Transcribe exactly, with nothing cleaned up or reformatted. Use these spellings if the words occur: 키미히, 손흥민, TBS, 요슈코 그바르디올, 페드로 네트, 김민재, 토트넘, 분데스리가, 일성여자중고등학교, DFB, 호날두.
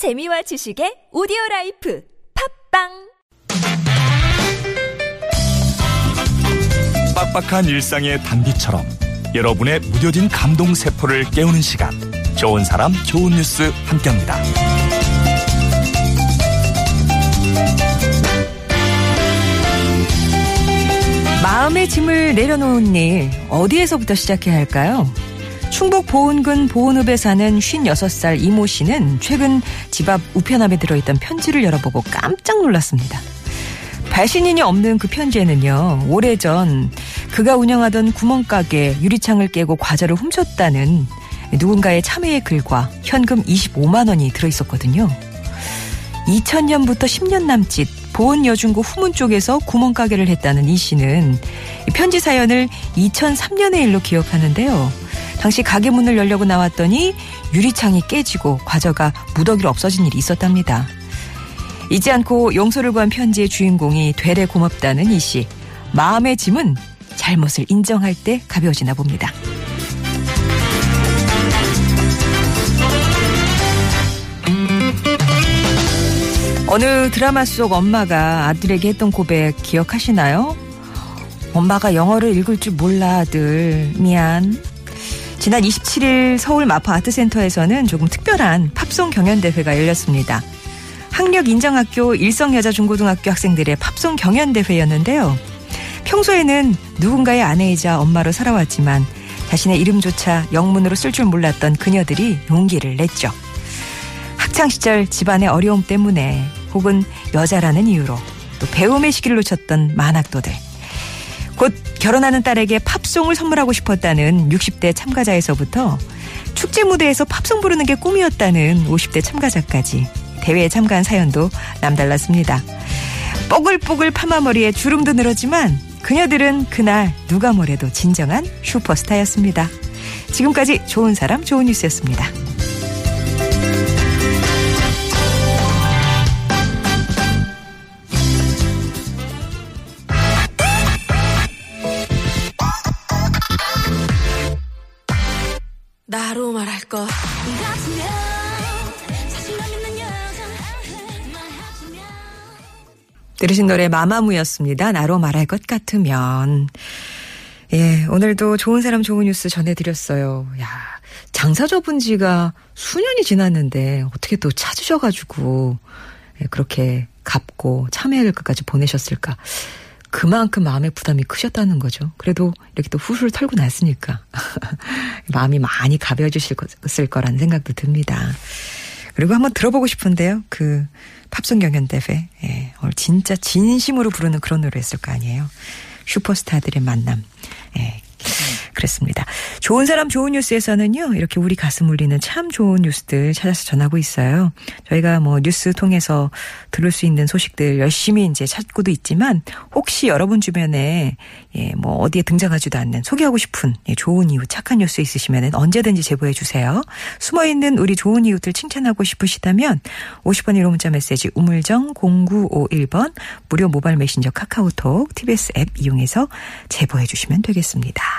재미와 지식의 오디오라이프 팝빵! 빡빡한 일상의 단비처럼 여러분의 무뎌진 감동 세포를 깨우는 시간, 좋은 사람 좋은 뉴스 함께합니다. 마음의 짐을 내려놓은 일, 어디에서부터 시작해야 할까요? 충북 보은군 보은읍에 사는 쉰여섯 살 이모 씨는 최근 집 앞 우편함에 들어있던 편지를 열어보고 깜짝 놀랐습니다. 발신인이 없는 그 편지에는요, 오래전 그가 운영하던 구멍가게 유리창을 깨고 과자를 훔쳤다는 누군가의 참회의 글과 현금 이십오만 원이 들어있었거든요. 이천 년부터 십 년 남짓 보은여중고 후문 쪽에서 구멍가게를 했다는 이 씨는 편지 사연을 이천삼 년의 일로 기억하는데요. 당시 가게 문을 열려고 나왔더니 유리창이 깨지고 과자가 무더기로 없어진 일이 있었답니다. 잊지 않고 용서를 구한 편지의 주인공이 되레 고맙다는 이 씨. 마음의 짐은 잘못을 인정할 때 가벼워지나 봅니다. 어느 드라마 속 엄마가 아들에게 했던 고백 기억하시나요? 엄마가 영어를 읽을 줄 몰라, 아들. 미안. 지난 이십칠 일 서울 마포 아트센터에서는 조금 특별한 팝송 경연대회가 열렸습니다. 학력 인정학교 일성여자중고등학교 학생들의 팝송 경연대회였는데요. 평소에는 누군가의 아내이자 엄마로 살아왔지만 자신의 이름조차 영문으로 쓸 줄 몰랐던 그녀들이 용기를 냈죠. 학창시절 집안의 어려움 때문에 혹은 여자라는 이유로 또 배움의 시기를 놓쳤던 만학도들. 곧 결혼하는 딸에게 팝송을 선물하고 싶었다는 육십 대 참가자에서부터 축제 무대에서 팝송 부르는 게 꿈이었다는 오십 대 참가자까지 대회에 참가한 사연도 남달랐습니다. 뽀글뽀글 파마머리에 주름도 늘었지만 그녀들은 그날 누가 뭐래도 진정한 슈퍼스타였습니다. 지금까지 좋은 사람 좋은 뉴스였습니다. 나로 말할 것 들으신 노래 마마무였습니다. 나로 말할 것 같으면. 예, 오늘도 좋은 사람 좋은 뉴스 전해드렸어요. 야, 장사 접은 지가 수년이 지났는데 어떻게 또 찾으셔가지고 그렇게 갚고 참회를 끝까지 보내셨을까. 그만큼 마음의 부담이 크셨다는 거죠. 그래도 이렇게 또 후술 털고 났으니까 마음이 많이 가벼워지실 거라는 생각도 듭니다. 그리고 한번 들어보고 싶은데요. 그 팝송 경연대회. 예, 오늘 진짜 진심으로 부르는 그런 노래였을 거 아니에요. 슈퍼스타들의 만남. 예, 그랬습니다. 좋은 사람 좋은 뉴스에서는요. 이렇게 우리 가슴 울리는 참 좋은 뉴스들 찾아서 전하고 있어요. 저희가 뭐 뉴스 통해서 들을 수 있는 소식들 열심히 이제 찾고도 있지만 혹시 여러분 주변에 예, 뭐 어디에 등장하지도 않는 소개하고 싶은 예, 좋은 이웃 착한 뉴스 있으시면 언제든지 제보해 주세요. 숨어있는 우리 좋은 이웃들 칭찬하고 싶으시다면 오십 번 일 호 문자 메시지 우물정 공구오일 번 무료 모바일 메신저 카카오톡 티비에스 앱 이용해서 제보해 주시면 되겠습니다.